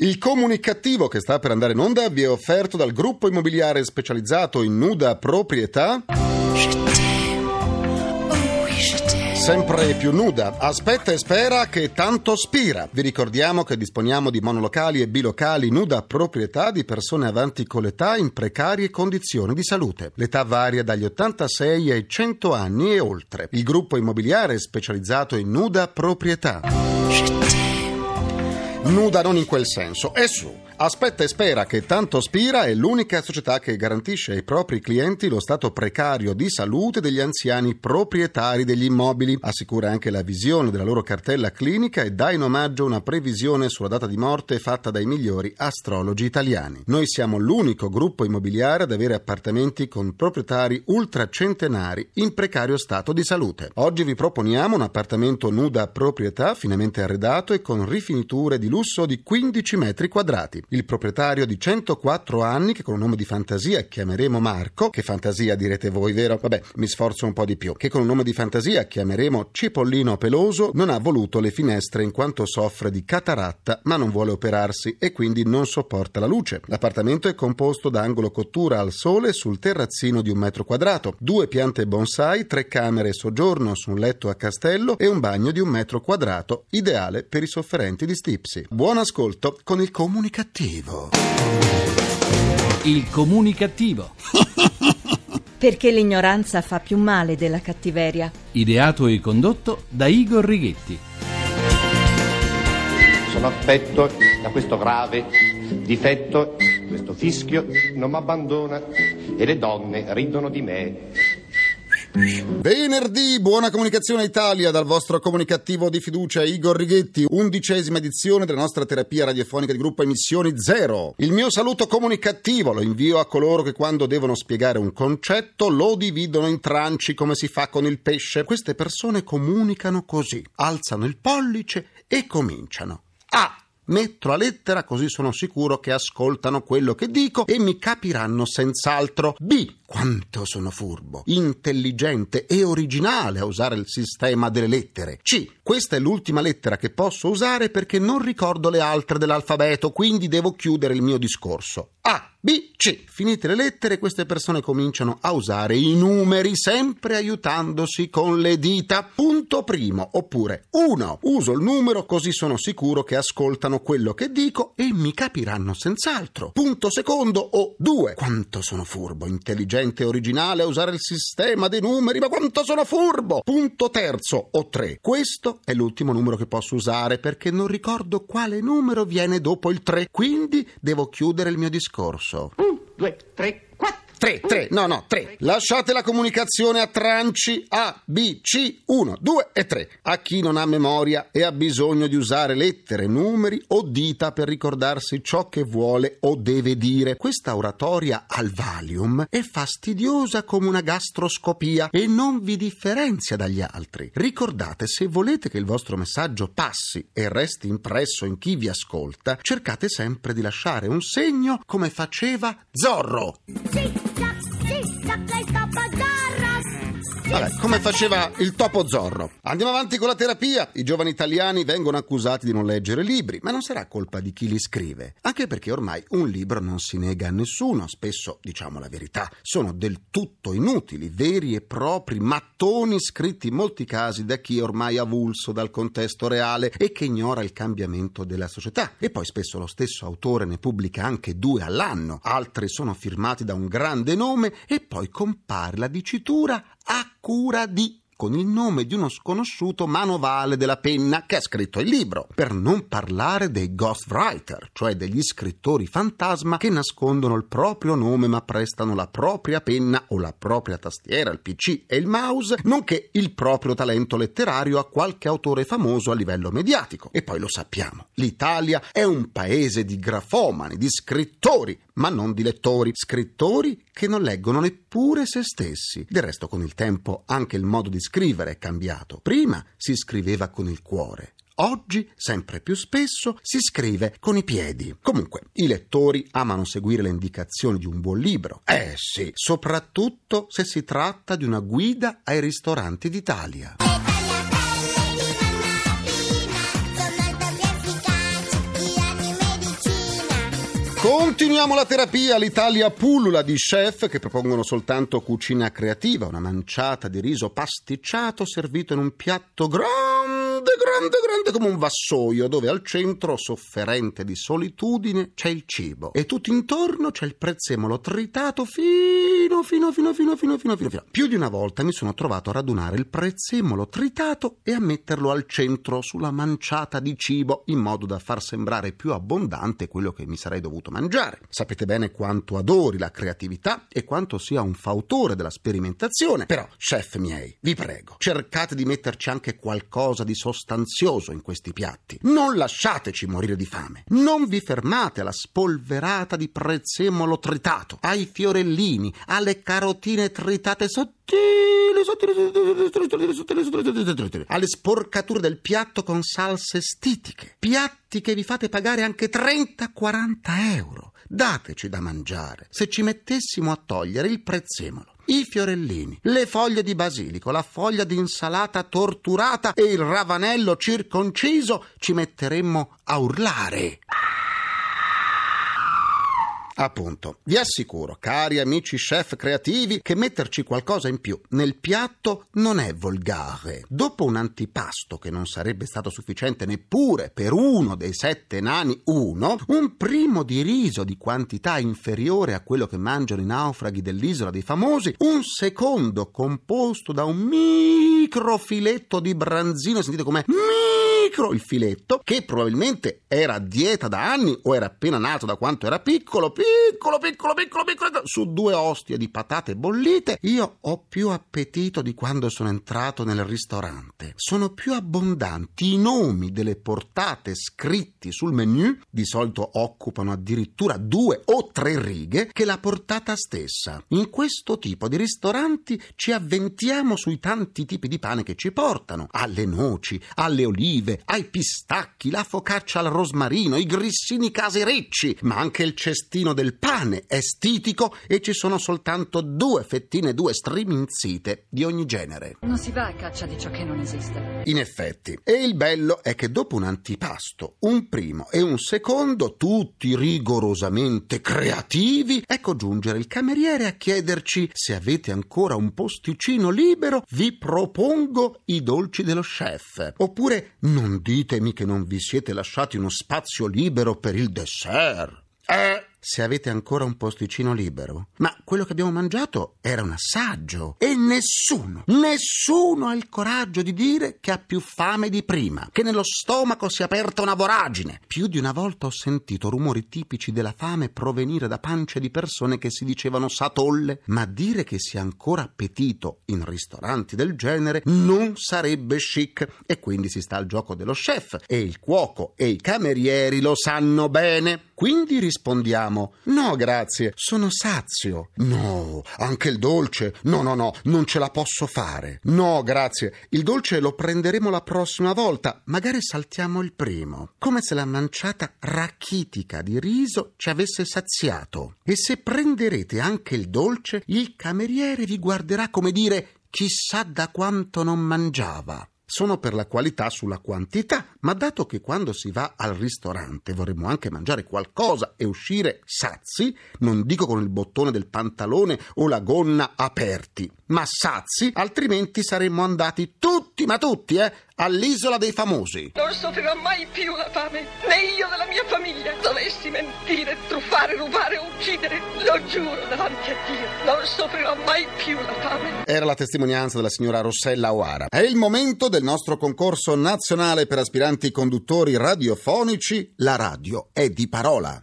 Il Comunicattivo, che sta per andare in onda, vi è offerto dal gruppo immobiliare specializzato in nuda proprietà. Sempre più nuda, aspetta e spera che tanto spira. Vi ricordiamo che disponiamo di monolocali e bilocali nuda proprietà di persone avanti con l'età in precarie condizioni di salute. L'età varia dagli 86 ai 100 anni e oltre. Il gruppo immobiliare specializzato in nuda proprietà. Nuda non in quel senso, è su. Aspetta e spera che tanto spira è l'unica società che garantisce ai propri clienti lo stato precario di salute degli anziani proprietari degli immobili, assicura anche la visione della loro cartella clinica e dà in omaggio una previsione sulla data di morte fatta dai migliori astrologi italiani. Noi siamo l'unico gruppo immobiliare ad avere appartamenti con proprietari ultracentenari in precario stato di salute. Oggi vi proponiamo un appartamento nuda proprietà finamente arredato e con rifiniture di lusso di 15 metri quadrati. Il proprietario di 104 anni, che con un nome di fantasia chiameremo Marco, che fantasia direte voi, vero? Vabbè, mi sforzo un po' di più, che con un nome di fantasia chiameremo Cipollino Peloso, non ha voluto le finestre in quanto soffre di cataratta ma non vuole operarsi e quindi non sopporta la luce. L'appartamento è composto da angolo cottura al sole sul terrazzino di 1 metro quadrato, 2 piante bonsai, 3 camere soggiorno su un letto a castello e un bagno di 1 metro quadrato, ideale per i sofferenti di stipsi. Buon ascolto con il Comunicattivo. Il Comunicattivo. Perché l'ignoranza fa più male della cattiveria. Ideato e condotto da Igor Righetti. Sono affetto da questo grave difetto, questo fischio non mi abbandona e le donne ridono di me. Venerdì, buona comunicazione Italia dal vostro comunicattivo di fiducia Igor Righetti, 11ª edizione della nostra terapia radiofonica di gruppo Emissioni Zero. Il mio saluto comunicattivo lo invio a coloro che quando devono spiegare un concetto lo dividono in tranci come si fa con il pesce. Queste persone comunicano così, alzano il pollice e cominciano a... metro a lettera, così sono sicuro che ascoltano quello che dico e mi capiranno senz'altro. B. Quanto sono furbo, intelligente e originale a usare il sistema delle lettere. C. Questa è l'ultima lettera che posso usare perché non ricordo le altre dell'alfabeto, quindi devo chiudere il mio discorso. A. B, C. Finite le lettere, queste persone cominciano a usare i numeri, sempre aiutandosi con le dita. Punto primo, oppure 1. Uso il numero così sono sicuro che ascoltano quello che dico e mi capiranno senz'altro. Punto secondo o 2. Quanto sono furbo, intelligente e originale a usare il sistema dei numeri, ma quanto sono furbo! Punto terzo o 3. Questo è l'ultimo numero che posso usare perché non ricordo quale numero viene dopo il 3, quindi devo chiudere il mio discorso. 1, 2, 3, 4. 3. Lasciate la comunicazione a tranci A, B, C, 1, 2 e 3. A chi non ha memoria e ha bisogno di usare lettere, numeri o dita per ricordarsi ciò che vuole o deve dire. Questa oratoria al Valium è fastidiosa come una gastroscopia e non vi differenzia dagli altri. Ricordate, se volete che il vostro messaggio passi e resti impresso in chi vi ascolta, cercate sempre di lasciare un segno come faceva Zorro. Sì. Vabbè, come faceva il topo Zorro. Andiamo avanti con la terapia. I giovani italiani vengono accusati di non leggere libri, ma non sarà colpa di chi li scrive, anche perché ormai un libro non si nega a nessuno. Spesso, diciamo la verità, sono del tutto inutili, veri e propri mattoni scritti in molti casi da chi è ormai avulso dal contesto reale e che ignora il cambiamento della società. E poi spesso lo stesso autore ne pubblica anche 2 all'anno, altri sono firmati da un grande nome e poi compare la dicitura a cura di, con il nome di uno sconosciuto manovale della penna che ha scritto il libro, per non parlare dei ghostwriter, cioè degli scrittori fantasma che nascondono il proprio nome ma prestano la propria penna o la propria tastiera, il PC e il mouse, nonché il proprio talento letterario a qualche autore famoso a livello mediatico. E poi lo sappiamo, l'Italia è un paese di grafomani, di scrittori, ma non di lettori, scrittori che non leggono neppure se stessi. Del resto, con il tempo anche il modo di scrivere è cambiato. Prima si scriveva con il cuore. Oggi, sempre più spesso, si scrive con i piedi. Comunque, i lettori amano seguire le indicazioni di un buon libro. Sì, soprattutto se si tratta di una guida ai ristoranti d'Italia. Continuiamo la terapia, l'Italia pullula di chef che propongono soltanto cucina creativa, una manciata di riso pasticciato servito in un piatto grande come un vassoio, dove al centro, sofferente di solitudine, c'è il cibo e tutto intorno c'è il prezzemolo tritato fino. Più di una volta mi sono trovato a radunare il prezzemolo tritato e a metterlo al centro sulla manciata di cibo, in modo da far sembrare più abbondante quello che mi sarei dovuto mangiare. Sapete bene quanto adori la creatività e quanto sia un fautore della sperimentazione, però, chef miei, vi prego, cercate di metterci anche qualcosa di sostanzioso in questi piatti. Non lasciateci morire di fame. Non vi fermate alla spolverata di prezzemolo tritato, ai fiorellini, alle carotine tritate sottili, alle sporcature del piatto con salse stitiche. Piatti che vi fate pagare anche 30-40 euro. Dateci da mangiare. Se ci mettessimo a togliere il prezzemolo, i fiorellini, le foglie di basilico, la foglia di insalata torturata e il ravanello circonciso, ci metteremmo a urlare. Appunto, vi assicuro, cari amici chef creativi, che metterci qualcosa in più nel piatto non è volgare. Dopo un antipasto che non sarebbe stato sufficiente neppure per uno dei 7 nani, un primo di riso di quantità inferiore a quello che mangiano i naufraghi dell'Isola dei Famosi, un secondo composto da un microfiletto di branzino, sentite com'è, il filetto, che probabilmente era a dieta da anni o era appena nato da quanto era piccolo, su 2 ostie di patate bollite. Io ho più appetito di quando sono entrato nel ristorante. Sono più abbondanti i nomi delle portate scritti sul menu, di solito occupano addirittura 2 o 3 righe, che la portata stessa. In questo tipo di ristoranti ci avventiamo sui tanti tipi di pane che ci portano, alle noci, alle olive, ai pistacchi, la focaccia al rosmarino, i grissini caserecci, ma anche il cestino del pane è stitico e ci sono soltanto 2 fettine, 2 striminzite di ogni genere. Non si va a caccia di ciò che non esiste. In effetti, e il bello è che dopo un antipasto, un primo e un secondo, tutti rigorosamente creativi, ecco giungere il cameriere a chiederci: se avete ancora un posticino libero, vi propongo i dolci dello chef, oppure non ditemi che non vi siete lasciati uno spazio libero per il dessert. Se avete ancora un posticino libero. Ma quello che abbiamo mangiato era un assaggio e nessuno ha il coraggio di dire che ha più fame di prima, che nello stomaco si è aperta una voragine. Più di una volta ho sentito rumori tipici della fame provenire da pance di persone che si dicevano satolle, ma dire che sia ancora appetito in ristoranti del genere non sarebbe chic, e quindi si sta al gioco dello chef, e il cuoco e i camerieri lo sanno bene. Quindi rispondiamo: no grazie, sono sazio. No, anche il dolce? No, non ce la posso fare. No grazie, il dolce lo prenderemo la prossima volta, magari saltiamo il primo. Come se la manciata rachitica di riso ci avesse saziato. E se prenderete anche il dolce, il cameriere vi guarderà come dire: chissà da quanto non mangiava. Sono per la qualità sulla quantità, ma dato che quando si va al ristorante vorremmo anche mangiare qualcosa e uscire sazi, non dico con il bottone del pantalone o la gonna aperti, ma sazi, altrimenti saremmo andati tutti, all'Isola dei Famosi. Non soffrirò mai più la fame, né io della mia famiglia. Dovessi mentire, truffare, rubare o uccidere, lo giuro davanti a Dio, non soffrirò mai più la fame. Era la testimonianza della signora Rossella Oara. È il momento del nostro concorso nazionale per aspiranti conduttori radiofonici. La radio è di parola.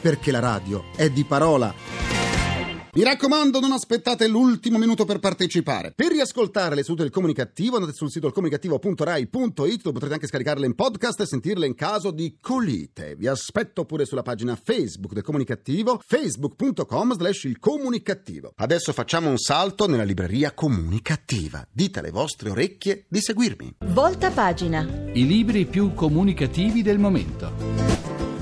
perché la radio è di parola. Mi raccomando, non aspettate l'ultimo minuto per partecipare. Per riascoltare le sedute del Comunicattivo andate sul sito ilcomunicattivo.rai.it, dove potrete anche scaricarle in podcast e sentirle in caso di colite. Vi aspetto pure sulla pagina Facebook del Comunicattivo, facebook.com/ilcomunicattivo. Adesso facciamo un salto nella libreria comunicativa. Dite alle vostre orecchie di seguirmi. Volta pagina. I libri più comunicativi del momento.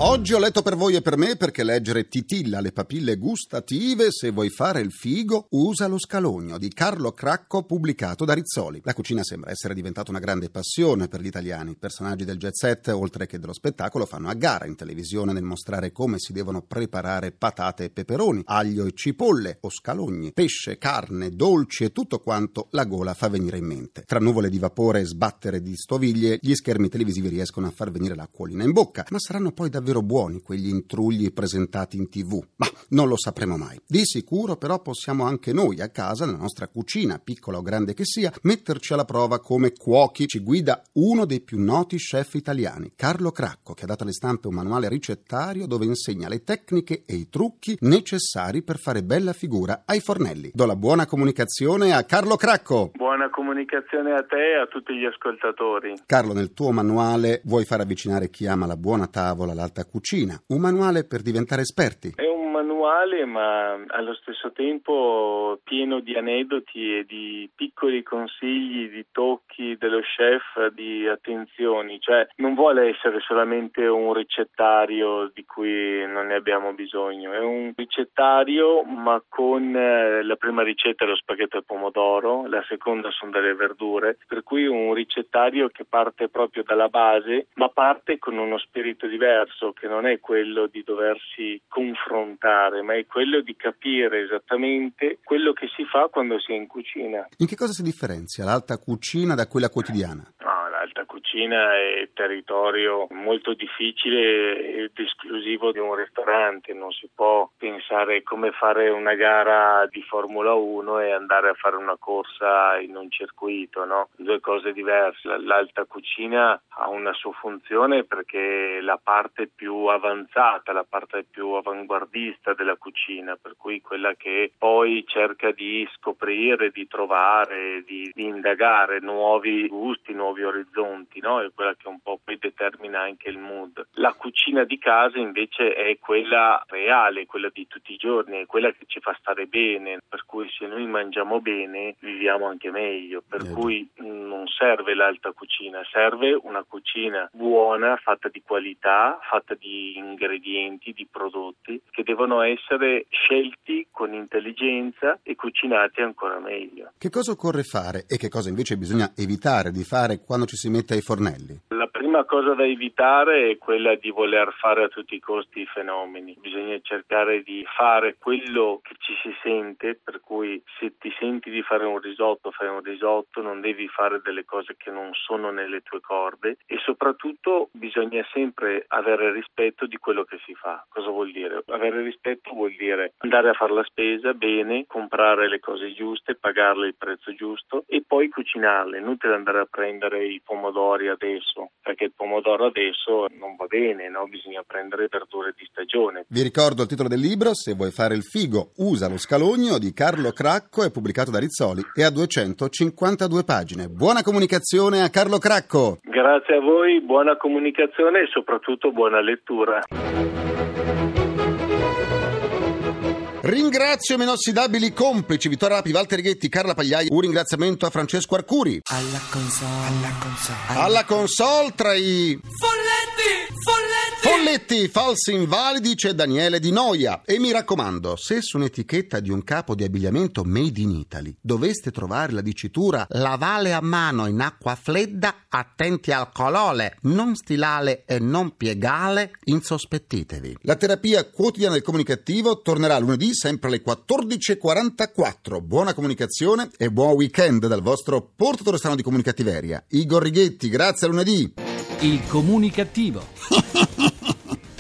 Oggi ho letto per voi e per me perché leggere titilla le papille gustative. Se vuoi fare il figo, usa lo scalogno di Carlo Cracco, pubblicato da Rizzoli. La cucina sembra essere diventata una grande passione per gli italiani. I personaggi del jet set, oltre che dello spettacolo, fanno a gara in televisione nel mostrare come si devono preparare patate e peperoni, aglio e cipolle o scalogni, pesce, carne, dolci e tutto quanto la gola fa venire in mente. Tra nuvole di vapore e sbattere di stoviglie, gli schermi televisivi riescono a far venire l'acquolina in bocca, ma saranno poi davvero buoni quegli intrugli presentati in TV? Ma non lo sapremo mai. Di sicuro però possiamo anche noi a casa, nella nostra cucina, piccola o grande che sia, metterci alla prova come cuochi. Ci guida uno dei più noti chef italiani, Carlo Cracco, che ha dato alle stampe un manuale ricettario dove insegna le tecniche e i trucchi necessari per fare bella figura ai fornelli. Do la buona comunicazione a Carlo Cracco. Buona comunicazione a te e a tutti gli ascoltatori. Carlo, nel tuo manuale vuoi far avvicinare chi ama la buona tavola l'alta cucina, un manuale per diventare esperti. È un manuale, ma allo stesso tempo pieno di aneddoti e di piccoli consigli, di tocchi dello chef, di attenzioni, cioè non vuole essere solamente un ricettario di cui non ne abbiamo bisogno, è un ricettario ma con la prima ricetta è lo spaghetto al pomodoro, la seconda sono delle verdure, per cui un ricettario che parte proprio dalla base, ma parte con uno spirito diverso, che non è quello di doversi confrontare, ma è quello di capire esattamente quello che si fa quando si è in cucina. In che cosa si differenzia l'alta cucina da quella quotidiana? No, l'alta cucina è territorio molto difficile ed esclusivo di un ristorante, non si può pensare come fare una gara di Formula 1 e andare a fare una corsa in un circuito, no? Due cose diverse. L'alta cucina ha una sua funzione perché la parte più avanzata, la parte più avanguardista della cucina, per cui quella che poi cerca di scoprire, di trovare, di indagare nuovi gusti, nuovi orizzonti, no? È quella che un po' poi determina anche il mood. La cucina di casa invece è quella reale, quella di tutti i giorni, è quella che ci fa stare bene, per cui se noi mangiamo bene viviamo anche meglio, per cui non serve l'alta cucina, serve una cucina buona, fatta di qualità, fatta di ingredienti, di prodotti che devono essere scelti con intelligenza e cucinati ancora meglio. Che cosa occorre fare e che cosa invece bisogna evitare di fare quando ci si mette ai fornelli? La prima cosa da evitare è quella di voler fare a tutti i costi i fenomeni. Bisogna cercare di fare quello che ci si sente, per cui se ti senti di fare un risotto, fai un risotto, non devi fare delle cose che non sono nelle tue corde, e soprattutto bisogna sempre avere rispetto di quello che si fa. Cosa vuol dire? Avere rispetto vuol dire andare a fare la spesa bene, comprare le cose giuste, pagarle il prezzo giusto e poi cucinarle. Inutile andare a prendere i pomodori adesso, perché il pomodoro adesso non va bene, no? Bisogna prendere verdure di stagione. Vi ricordo il titolo del libro, Se vuoi fare il figo, usa lo scalogno, di Carlo Cracco, è pubblicato da Rizzoli e ha 252 pagine. Buona comunicazione a Carlo Cracco! Grazie a voi, buona comunicazione e soprattutto buona lettura. Ringrazio i miei inossidabili complici Vittorio Rapi, Walter Righetti, Carla Pagliaia. Un ringraziamento a Francesco Arcuri alla console tra i folletti falsi invalidi c'è Daniele Di Noia. E mi raccomando, se su un'etichetta di un capo di abbigliamento made in Italy doveste trovare la dicitura "lavale a mano in acqua fredda, attenti al colore, non stilare e non piegare", insospettitevi. La terapia quotidiana del Comunicattivo tornerà lunedì sempre alle 14.44. Buona comunicazione e buon weekend dal vostro portatore strano di comunicattiveria, Igor Righetti. Grazie, a lunedì. Il Comunicattivo.